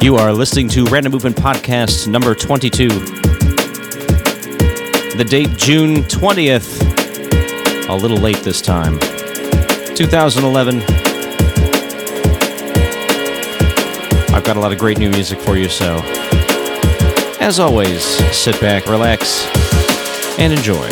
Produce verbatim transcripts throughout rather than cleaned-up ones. You are listening to Random Movement Podcast number twenty-two. The date June twentieth, a little late this time, two thousand eleven. I've got a lot of great new music for you, so as always, sit back, relax, and enjoy.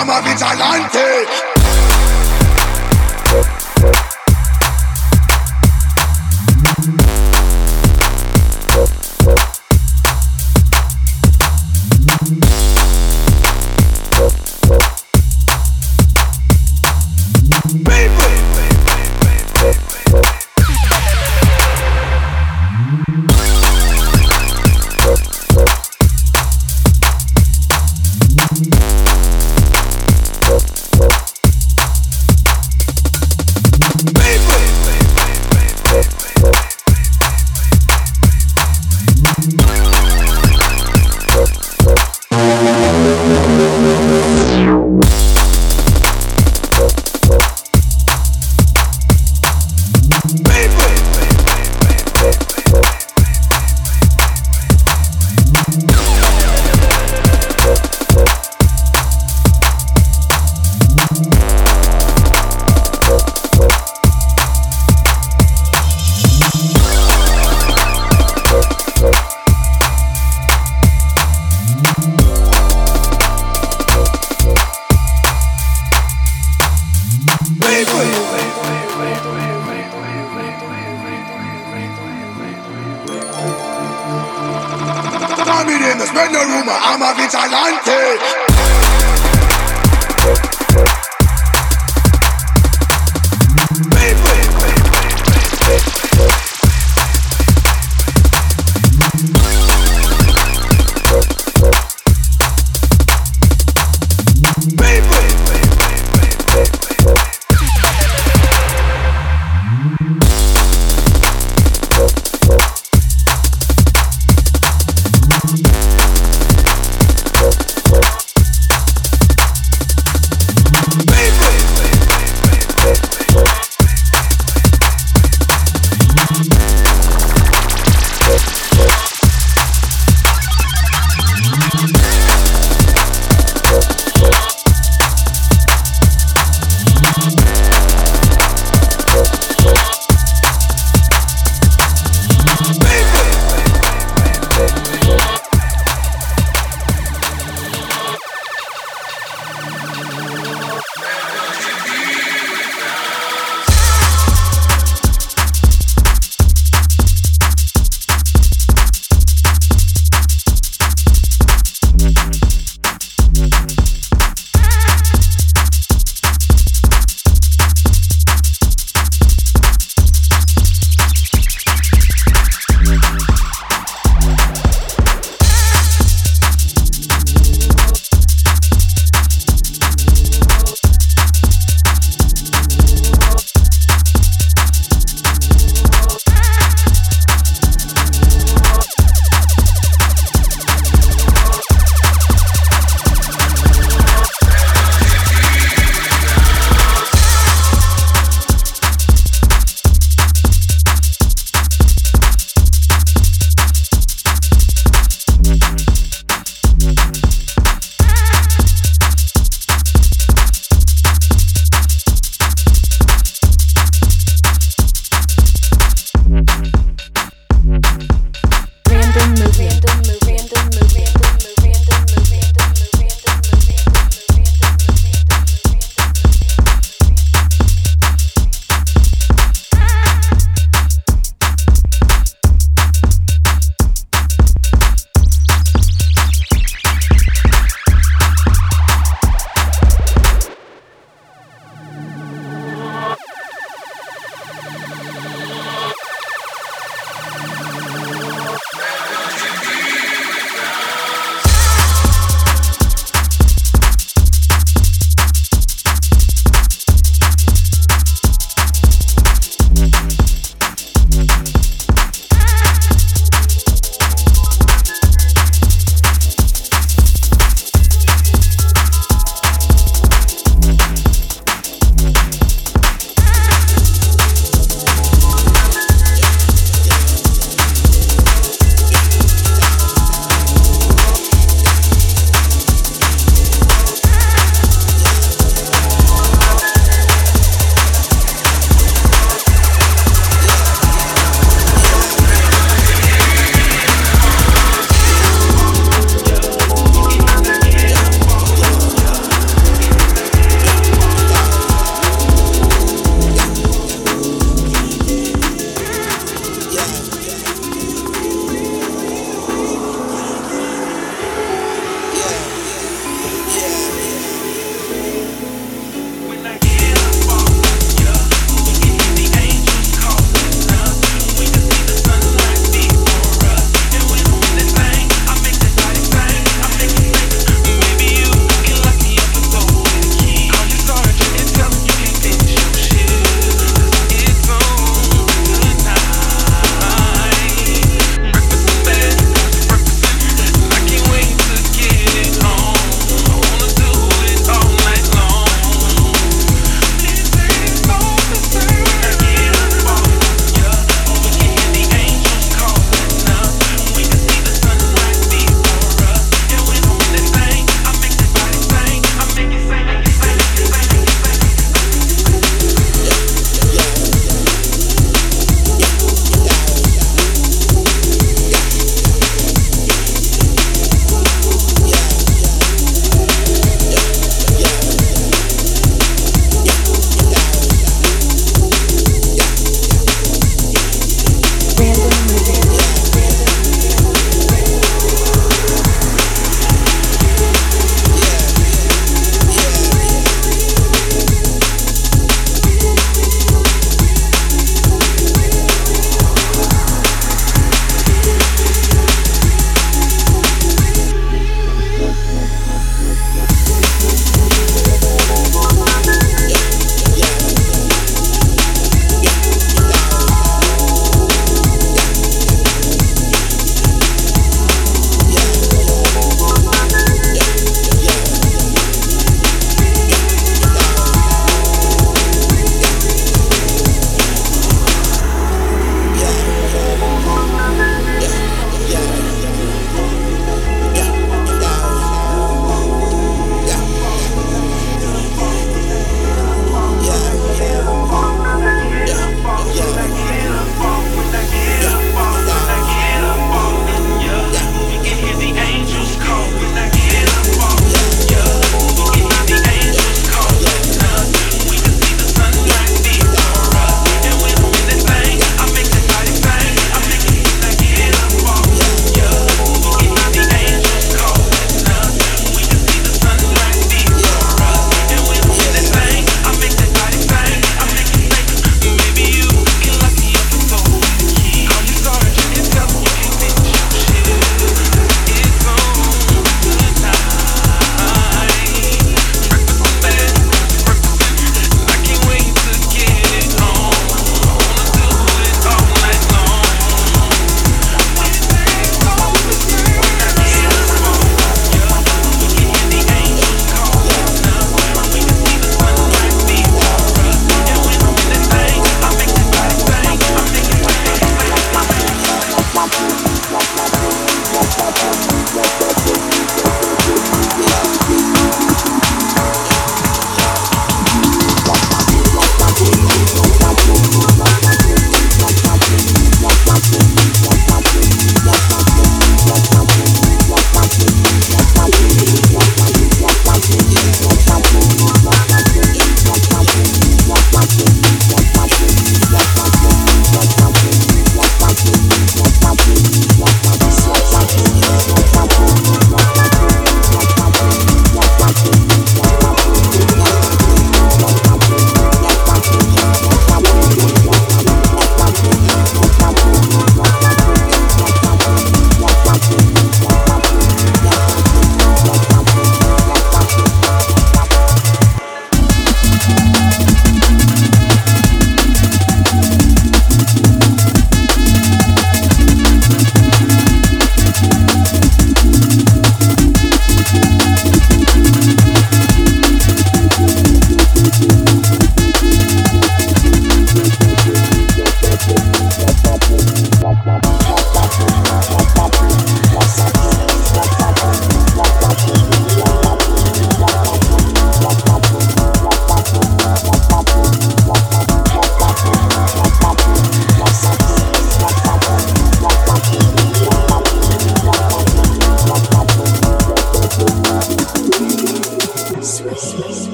I'm a vigilante.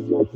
What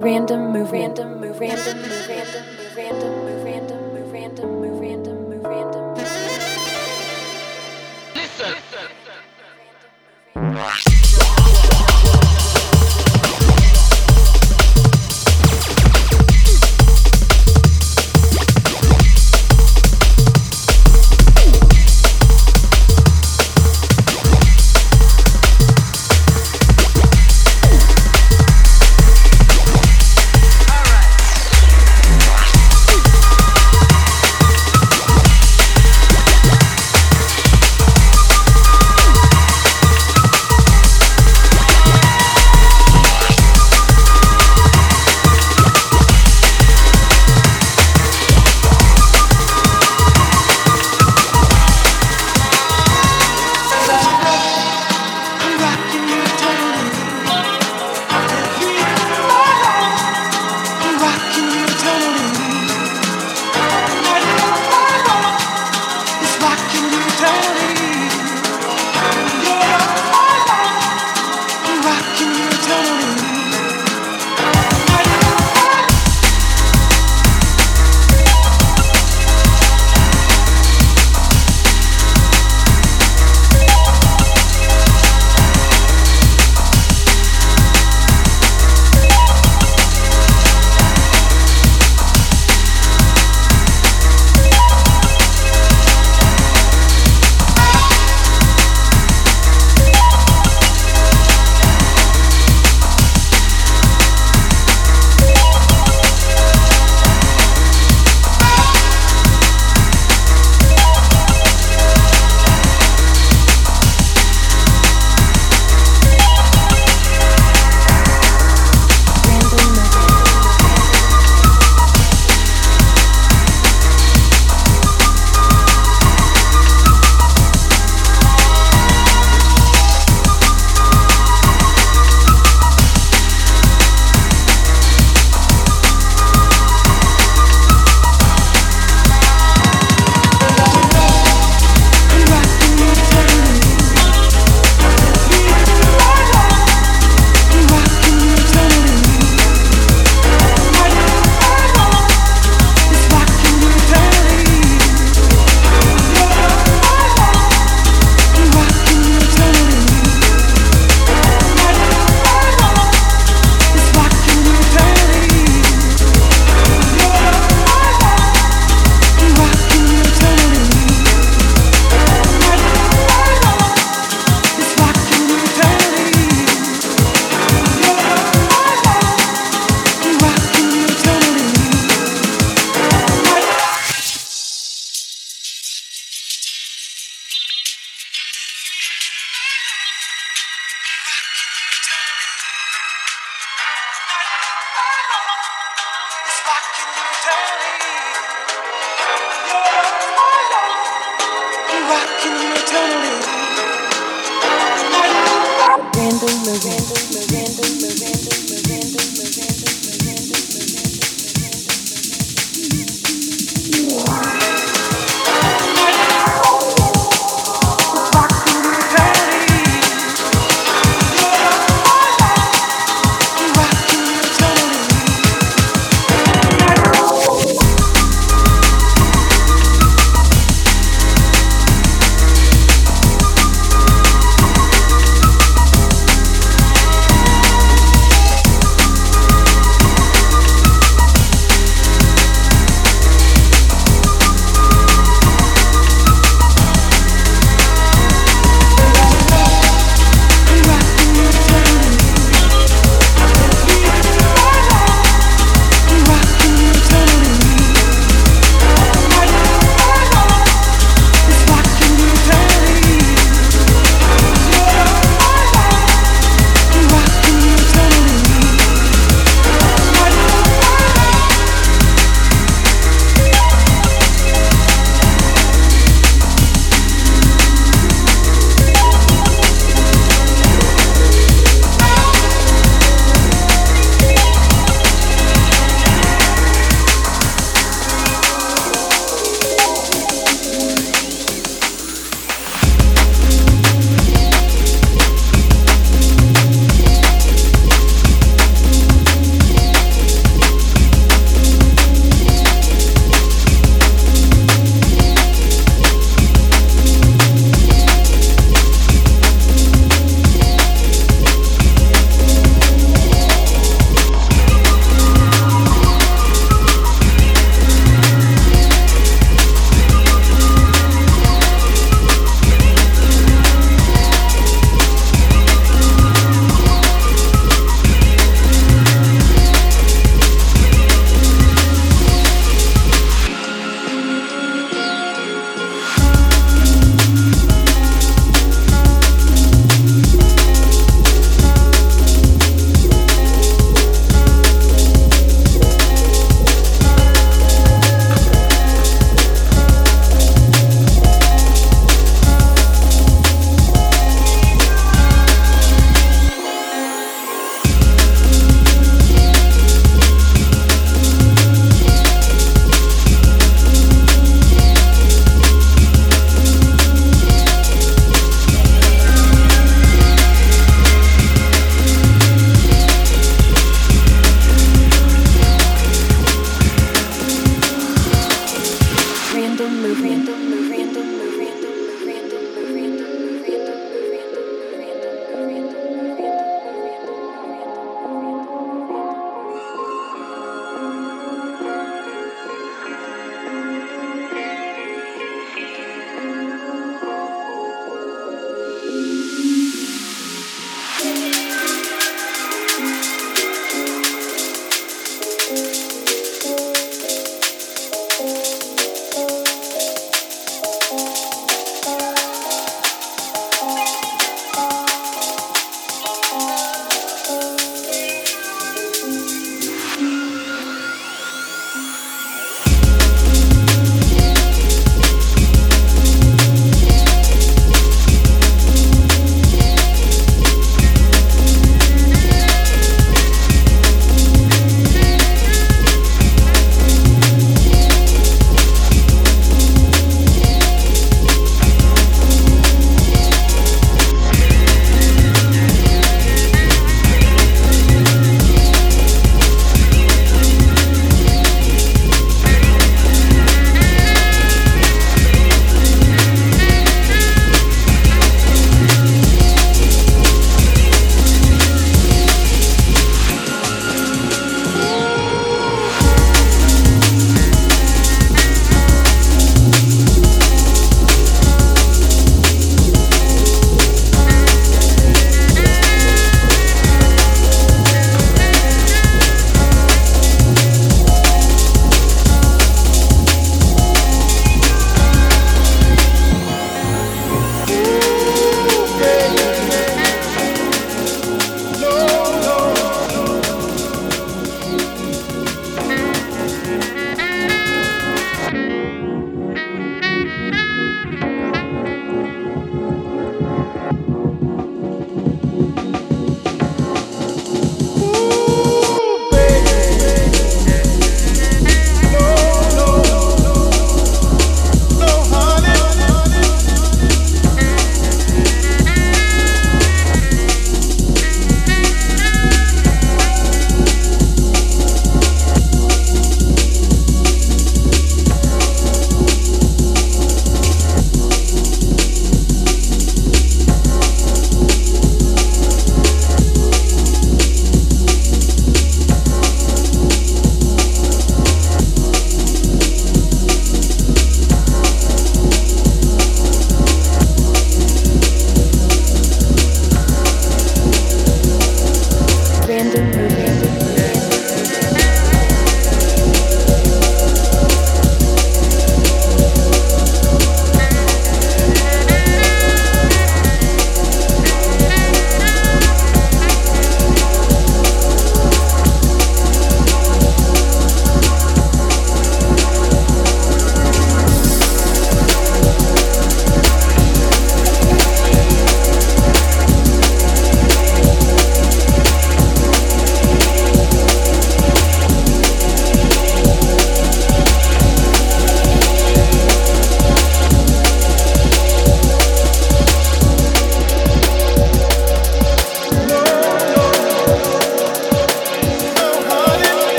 Random move, random move, random move, random move, random move, random move, random move, random move, random move. Listen. Listen.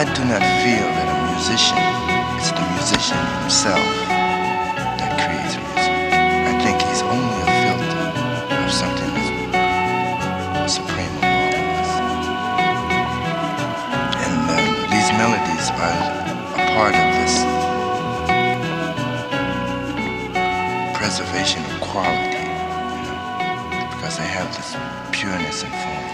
I do not feel that a musician is the musician himself that creates music. I think he's only a filter of something that's supreme above us. And um, these melodies are a part of this preservation of quality, you know, because they have this pureness and form.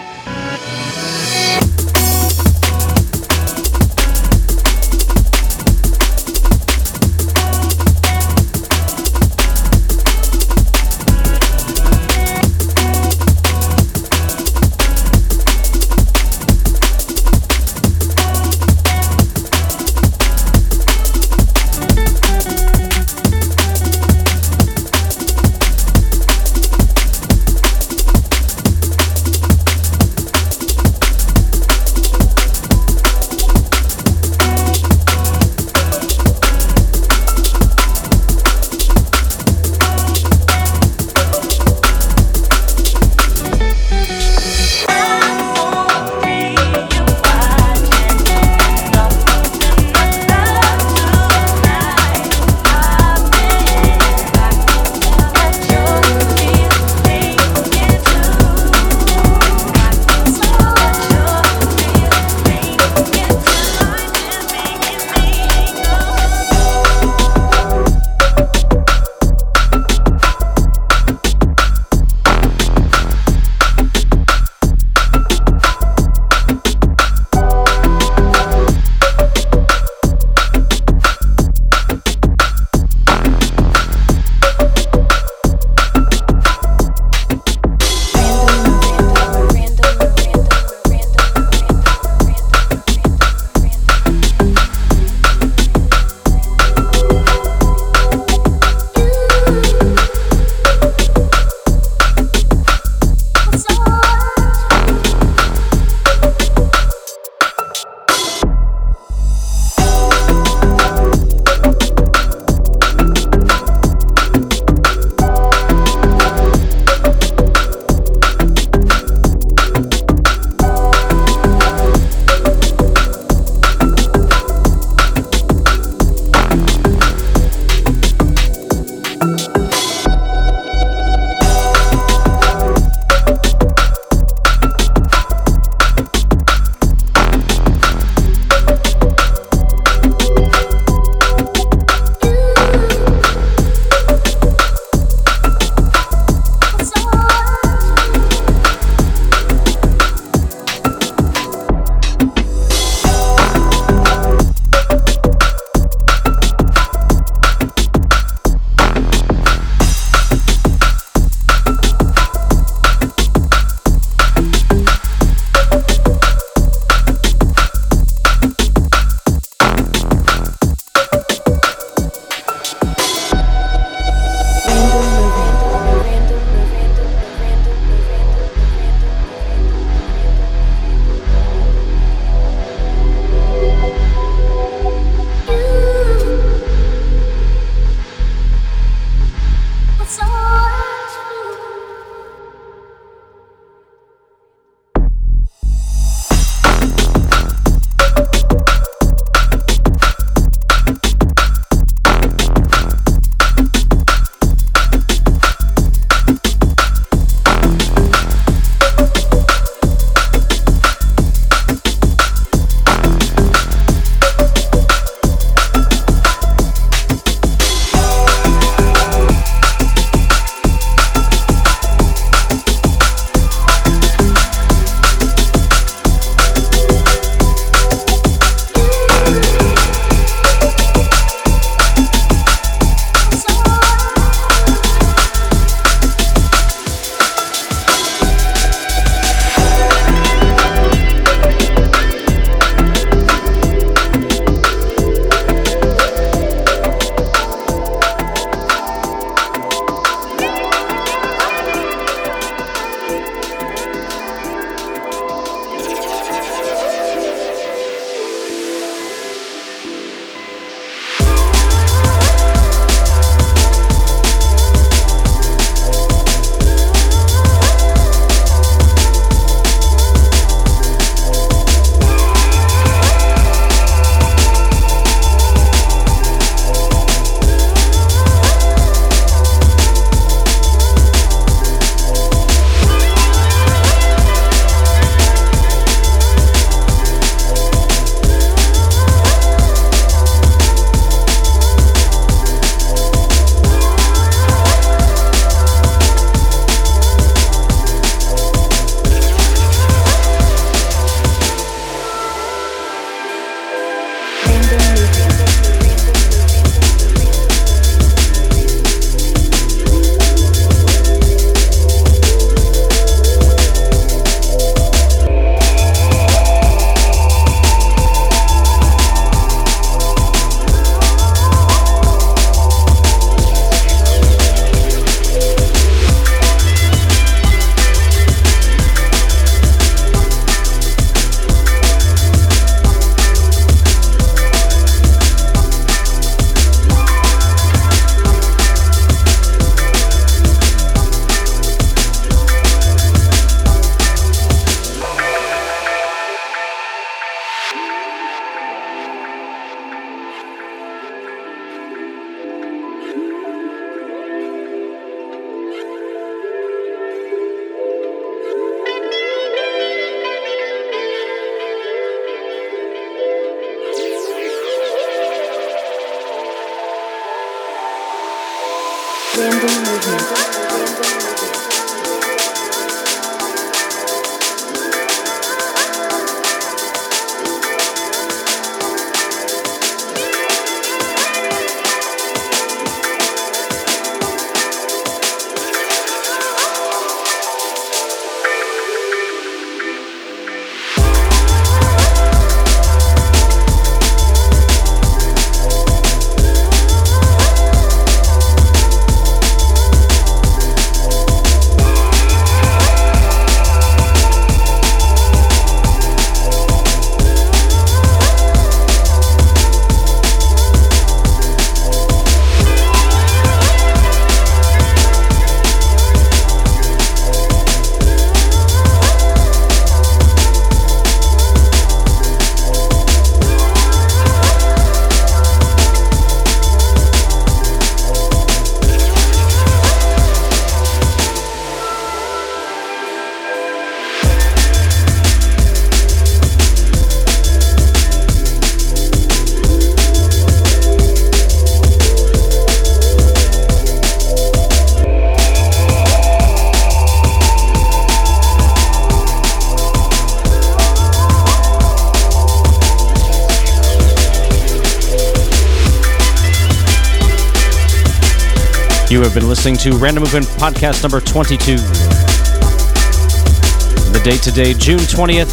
You have been listening to Random Movement Podcast number twenty-two. The date today, June twentieth,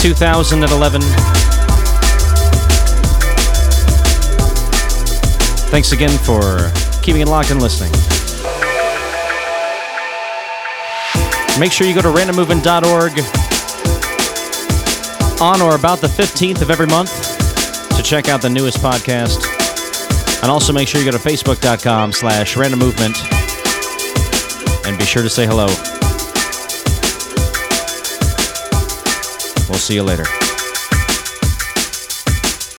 two thousand eleven. Thanks again for keeping it locked and listening. Make sure you go to random movement dot org on or about the fifteenth of every month to check out the newest podcast. And also make sure you go to facebook.com slash random movement and be sure to say hello. We'll see you later.